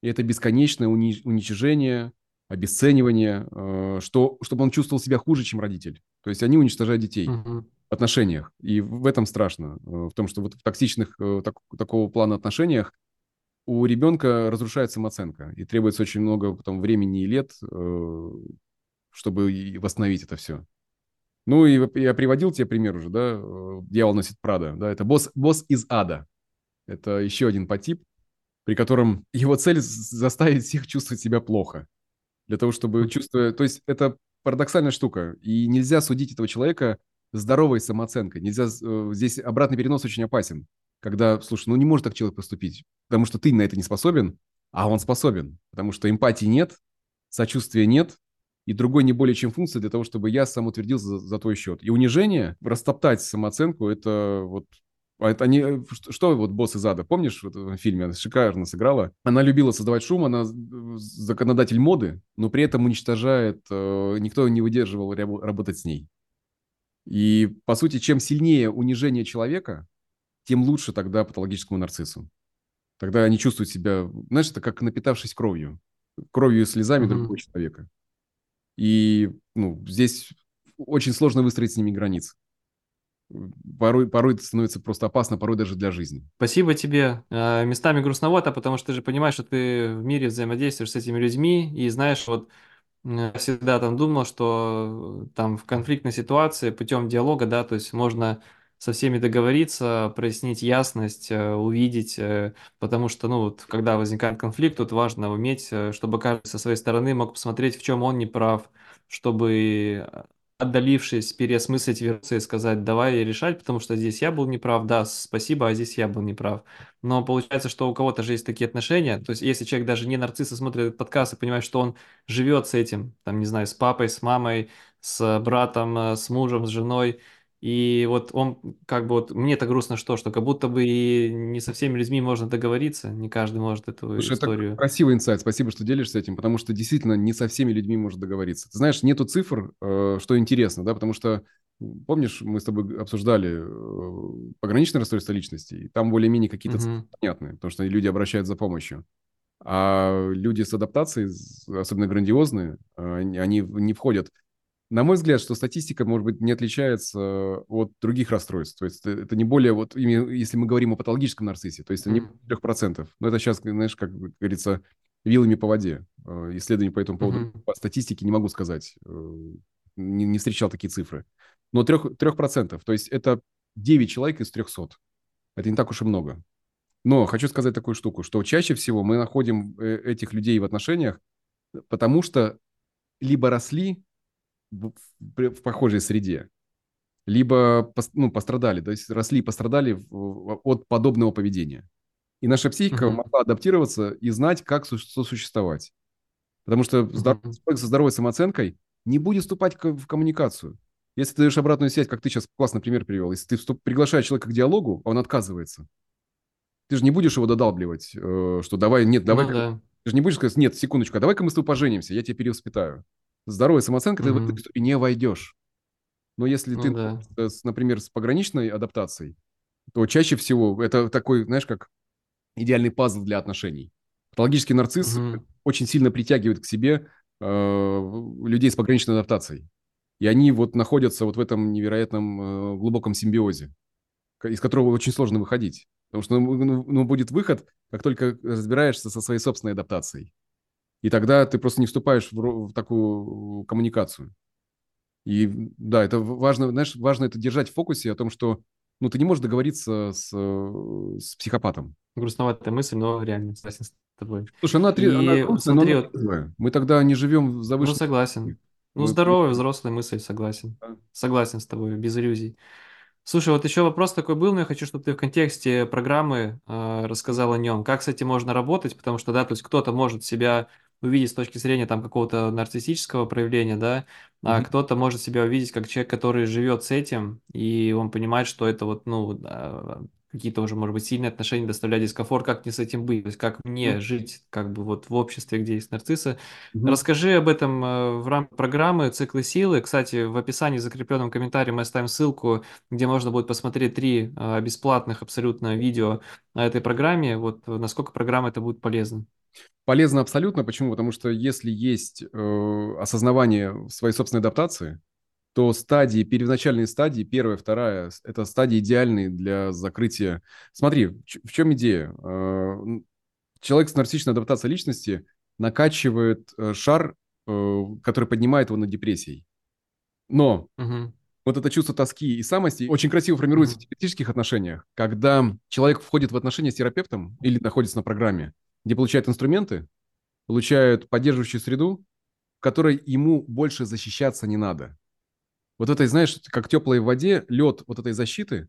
И это бесконечное уничижение, обесценивание, чтобы он чувствовал себя хуже, чем родитель. То есть они уничтожают детей в отношениях. И в этом страшно. В том, что вот в токсичных такого плана отношениях у ребенка разрушается самооценка, и требуется очень много потом времени и лет, чтобы восстановить это все. Ну, и я приводил тебе пример уже, да, «Дьявол носит Прада», да, это босс из ада. Это еще один подтип, при котором его цель заставить всех чувствовать себя плохо. Для того, чтобы чувствовать... То есть это парадоксальная штука, и нельзя судить этого человека здоровой самооценкой. Нельзя... Здесь обратный перенос очень опасен. Когда, слушай, не может так человек поступить, потому что ты на это не способен, а он способен, потому что эмпатии нет, сочувствия нет, и другой не более чем функция для того, чтобы я сам утвердился за твой счет. И унижение, растоптать самооценку, это вот... Это они, что вот босс из ада, помнишь, вот в фильме она шикарно сыграла? Она любила создавать шум, она законодатель моды, но при этом уничтожает, никто не выдерживал работать с ней. И, по сути, чем сильнее унижение человека, тем лучше тогда патологическому нарциссу. Тогда они чувствуют себя, это как напитавшись кровью и слезами другого человека. И здесь очень сложно выстроить с ними границы. Порой это становится просто опасно, порой даже для жизни. Спасибо тебе. Местами грустновато, потому что ты же понимаешь, что ты в мире взаимодействуешь с этими людьми, и знаешь, вот я всегда там думал, что там в конфликтной ситуации путем диалога, да, то есть можно со всеми договориться, прояснить ясность, увидеть, потому что, ну, вот, когда возникает конфликт, тут важно уметь, чтобы каждый со своей стороны мог посмотреть, в чем он не прав, чтобы, отдалившись, переосмыслить, вернуться и сказать, давай решать, потому что здесь я был неправ, да, спасибо, а здесь я был неправ. Но получается, что у кого-то же есть такие отношения, то есть если человек даже не нарцисс и смотрит этот подкаст и понимает, что он живет с этим, там, не знаю, с папой, с мамой, с братом, с мужем, с женой, и вот он как бы вот, мне-то грустно, что как будто бы и не со всеми людьми можно договориться, не каждый может эту историю. Это красивый инсайт, спасибо, что делишься этим, потому что действительно не со всеми людьми можно договориться. Ты знаешь, нету цифр, что интересно, да, потому что, помнишь, мы с тобой обсуждали пограничное расстройство личности, и там более-менее какие-то цифры понятные, потому что люди обращаются за помощью. А люди с адаптацией, особенно грандиозные, они не входят. На мой взгляд, что статистика, может быть, не отличается от других расстройств. То есть это не более, вот если мы говорим о патологическом нарциссе, то есть это не 3%. Но это сейчас, знаешь, как говорится, вилами по воде. Исследование по этому поводу по статистике не могу сказать. Не встречал такие цифры. Но 3%. То есть это 9 человек из 300. Это не так уж и много. Но хочу сказать такую штуку, что чаще всего мы находим этих людей в отношениях, потому что либо росли в похожей среде, либо пострадали, то есть росли и пострадали от подобного поведения. И наша психика могла адаптироваться и знать, как сосуществовать. Потому что человек со здоровой самооценкой не будет вступать в коммуникацию. Если ты даешь обратную связь, как ты сейчас классный пример привел, если ты приглашаешь человека к диалогу, а он отказывается, ты же не будешь его додалбливать, что давай, нет, давай. Ты же не будешь сказать, нет, секундочку, а давай-ка мы с тобой поженимся, я тебя перевоспитаю. Здоровая самооценка, ты в эту историю не войдешь. Но если ты, например, с пограничной адаптацией, то чаще всего это такой, знаешь, как идеальный пазл для отношений. Патологический нарцисс очень сильно притягивает к себе людей с пограничной адаптацией. И они вот находятся вот в этом невероятном глубоком симбиозе, из которого очень сложно выходить. Потому что будет выход, как только разбираешься со своей собственной адаптацией. И тогда ты просто не вступаешь в такую коммуникацию. И да, это важно, знаешь, важно это держать в фокусе о том, что ты не можешь договориться с психопатом. Грустноватая мысль, но реально согласен с тобой. Слушай, она грустная, смотри, но мы тогда не живем в завышенном... согласен. Здоровая, взрослая мысль, согласен. Да. Согласен с тобой, без иллюзий. Слушай, вот еще вопрос такой был, но я хочу, чтобы ты в контексте программы рассказал о нем. Как с этим можно работать? Потому что, да, то есть кто-то может себя увидеть с точки зрения там какого-то нарциссического проявления, да, а кто-то может себя увидеть как человек, который живет с этим, и он понимает, что это вот, какие-то уже, может быть, сильные отношения доставляют дискомфорт, как мне с этим быть, то есть как мне жить, как бы вот в обществе, где есть нарциссы. Расскажи об этом в рамках программы «Циклы силы». Кстати, в описании, закрепленном комментарии, мы оставим ссылку, где можно будет посмотреть 3 бесплатных абсолютно видео на этой программе. Вот насколько программа это будет полезна? Полезно абсолютно. Почему? Потому что если есть осознавание своей собственной адаптации, то первоначальные стадии, 1-я, 2-я, это стадии идеальные для закрытия. Смотри, в чем идея? Человек с нарциссичной адаптацией личности накачивает шар, который поднимает его над депрессией. Но вот это чувство тоски и самости очень красиво формируется в терапевтических отношениях, когда человек входит в отношения с терапевтом или находится на программе, где получает инструменты, получает поддерживающую среду, в которой ему больше защищаться не надо. Вот это, знаешь, как в теплой воде, лед вот этой защиты,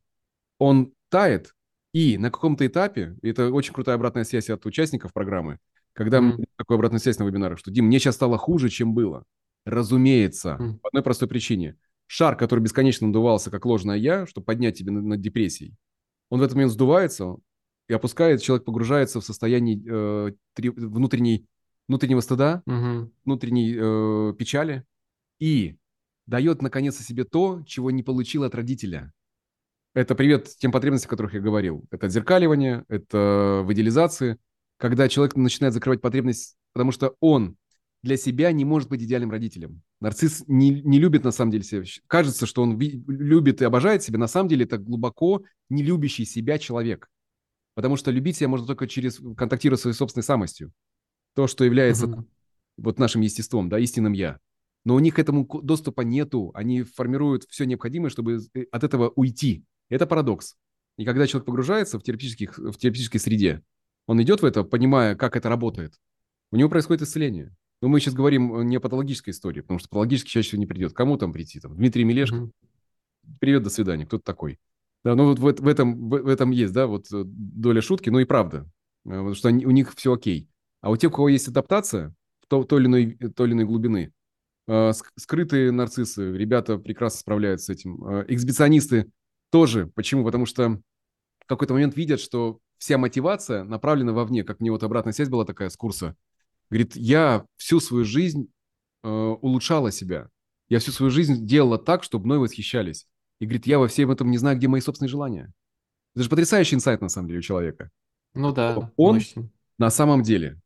он тает, и на каком-то этапе, это очень крутая обратная связь от участников программы, когда такую обратную связь на вебинарах, что, Дим, мне сейчас стало хуже, чем было. Разумеется, по одной простой причине. Шар, который бесконечно надувался, как ложное «я», чтобы поднять тебя над депрессией, он в этот момент сдувается, и опускает, человек погружается в состояние внутреннего стыда, внутренней печали и дает, наконец, о себе то, чего не получил от родителя. Это привет тем потребностям, о которых я говорил. Это отзеркаливание, это в идеализации, когда человек начинает закрывать потребность, потому что он для себя не может быть идеальным родителем. Нарцисс не любит на самом деле себя. Кажется, что он любит и обожает себя. На самом деле это глубоко не любящий себя человек. Потому что любить себя можно только через контактировать со своей собственной самостью. То, что является вот нашим естеством, да, истинным «я». Но у них к этому доступа нету. Они формируют все необходимое, чтобы от этого уйти. Это парадокс. И когда человек погружается в терапевтической среде, он идет в это, понимая, как это работает, у него происходит исцеление. Но мы сейчас говорим не о патологической истории, потому что патологически чаще всего не придет. Кому там прийти? Там, Дмитрий Мелешко. Привет, до свидания. Кто-то такой. Да, ну вот в этом есть, да, вот доля шутки, но и правда. Потому что у них все окей. А у тех, у кого есть адаптация той или иной глубины, скрытые нарциссы, ребята прекрасно справляются с этим. Эксгибиционисты тоже. Почему? Потому что в какой-то момент видят, что вся мотивация направлена вовне. Как мне вот обратная связь была такая с курса. Говорит, я всю свою жизнь улучшала себя. Я всю свою жизнь делала так, чтобы мной восхищались. И говорит, я во всем этом не знаю, где мои собственные желания. Это же потрясающий инсайт, на самом деле, у человека. Ну да. Он мощный. На самом деле,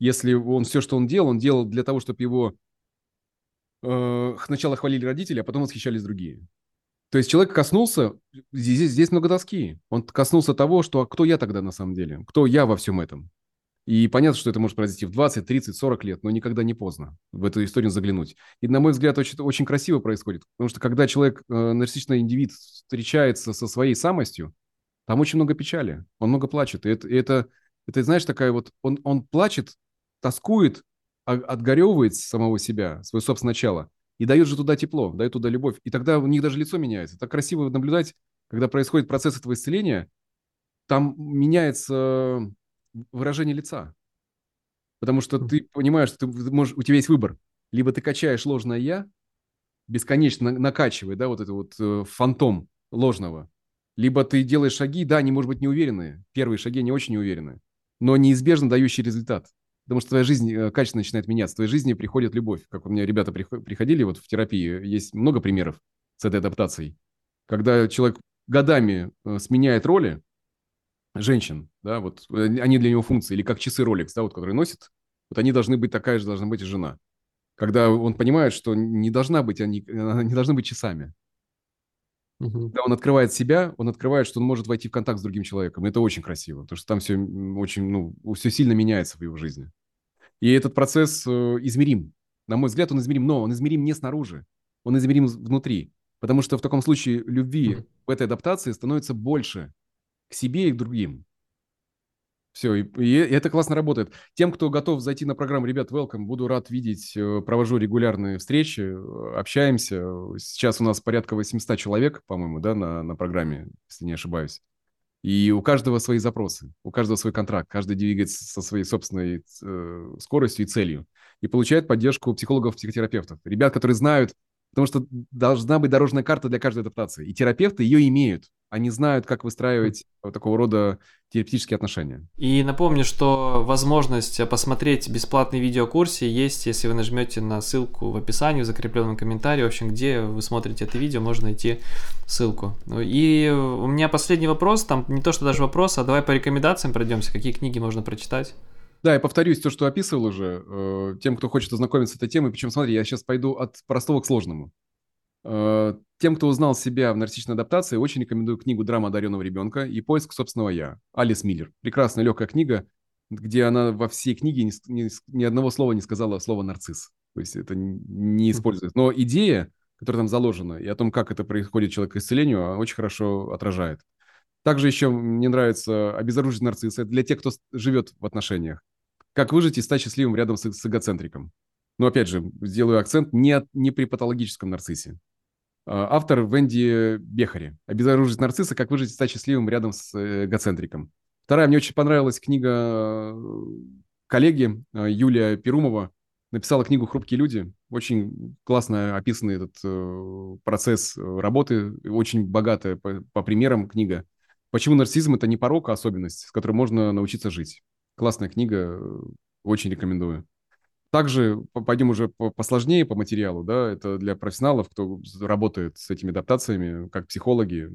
если он все, что он делал для того, чтобы его сначала хвалили родители, а потом восхищались другие. То есть человек коснулся, здесь много доски. Он коснулся того, что а кто я тогда на самом деле? Кто я во всем этом? И понятно, что это может произойти в 20, 30, 40 лет, но никогда не поздно в эту историю заглянуть. И, на мой взгляд, очень красиво происходит, потому что когда человек, нарциссичный индивид, встречается со своей самостью, там очень много печали, он много плачет. И это знаешь, такая вот... Он плачет, тоскует, отгоревывает самого себя, свое собственное начало, и дает же туда тепло, дает туда любовь. И тогда у них даже лицо меняется. Так красиво наблюдать, когда происходит процесс этого исцеления, там меняется... выражение лица. Потому что ты понимаешь, что у тебя есть выбор. Либо ты качаешь ложное «я», бесконечно накачивая, да, вот это вот фантом ложного. Либо ты делаешь шаги, да, они, может быть, неуверенные. Первые шаги не очень неуверенные, но неизбежно дающие результат. Потому что твоя жизнь качественно начинает меняться. В твоей жизни приходит любовь. Как у меня ребята приходили вот в терапию. Есть много примеров с этой адаптацией. Когда человек годами сменяет роли, женщин, да, вот они для него функции, или как часы Rolex, да, вот, которые носит, вот они должны быть такая же, должна быть и жена. Когда он понимает, что она не должна быть часами. Когда он открывает себя, он открывает, что он может войти в контакт с другим человеком. Это очень красиво, потому что там все очень, все сильно меняется в его жизни. И этот процесс измерим. На мой взгляд, он измерим, но он измерим не снаружи, он измерим внутри. Потому что в таком случае любви в этой адаптации становится больше, к себе и к другим. Все, и это классно работает. Тем, кто готов зайти на программу, ребят, welcome, буду рад видеть, провожу регулярные встречи, общаемся. Сейчас у нас порядка 800 человек, по-моему, да, на программе, если не ошибаюсь. И у каждого свои запросы, у каждого свой контракт, каждый двигается со своей собственной скоростью и целью. И получает поддержку психологов, психотерапевтов. Ребят, которые знают, потому что должна быть дорожная карта для каждой адаптации. И терапевты ее имеют. Они знают, как выстраивать такого рода терапевтические отношения. И напомню, что возможность посмотреть бесплатный видеокурс есть, если вы нажмете на ссылку в описании, в закрепленном комментарии. В общем, где вы смотрите это видео, можно найти ссылку. И у меня последний вопрос, там не то, что даже вопрос, а давай по рекомендациям пройдемся, какие книги можно прочитать. Да, я повторюсь то, что описывал уже, тем, кто хочет ознакомиться с этой темой. Причем, смотри, я сейчас пойду от простого к сложному. Тем, кто узнал себя в нарциссичной адаптации, очень рекомендую книгу «Драма одаренного ребенка» и «Поиск собственного я» Алис Миллер. Прекрасная легкая книга, где она во всей книге ни одного слова не сказала слово «нарцисс». То есть это не используется. Но идея, которая там заложена, и о том, как это происходит человек к исцелению, очень хорошо отражает. Также еще мне нравится «Обезоружить нарцисса». Это для тех, кто живет в отношениях. Как выжить и стать счастливым рядом с эгоцентриком. Но опять же, сделаю акцент не при патологическом нарциссе. Автор Венди Бехари. «Обезоружить нарцисса. Как выжить и стать счастливым рядом с эгоцентриком». Вторая, мне очень понравилась книга коллеги Юлия Перумова. Написала книгу «Хрупкие люди». Очень классно описан этот процесс работы. Очень богатая по примерам книга. «Почему нарциссизм – это не порок, а особенность, с которой можно научиться жить». Классная книга, очень рекомендую. Также пойдем уже посложнее по материалу, да, это для профессионалов, кто работает с этими адаптациями, как психологи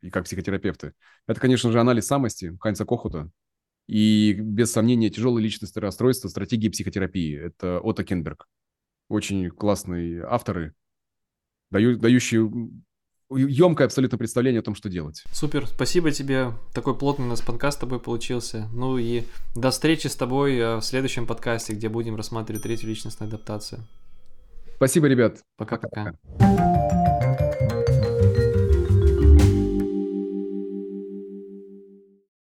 и как психотерапевты. Это, конечно же, анализ самости Хайнца Кохута и, без сомнения, тяжелые личностные расстройства, стратегии психотерапии. Это Отто Кенберг. Очень классные авторы, дающие емкое абсолютно представление о том, что делать. Супер, спасибо тебе. Такой плотный у нас подкаст с тобой получился. Ну и до встречи с тобой в следующем подкасте, где будем рассматривать третью личностную адаптацию. Спасибо, ребят. Пока-пока.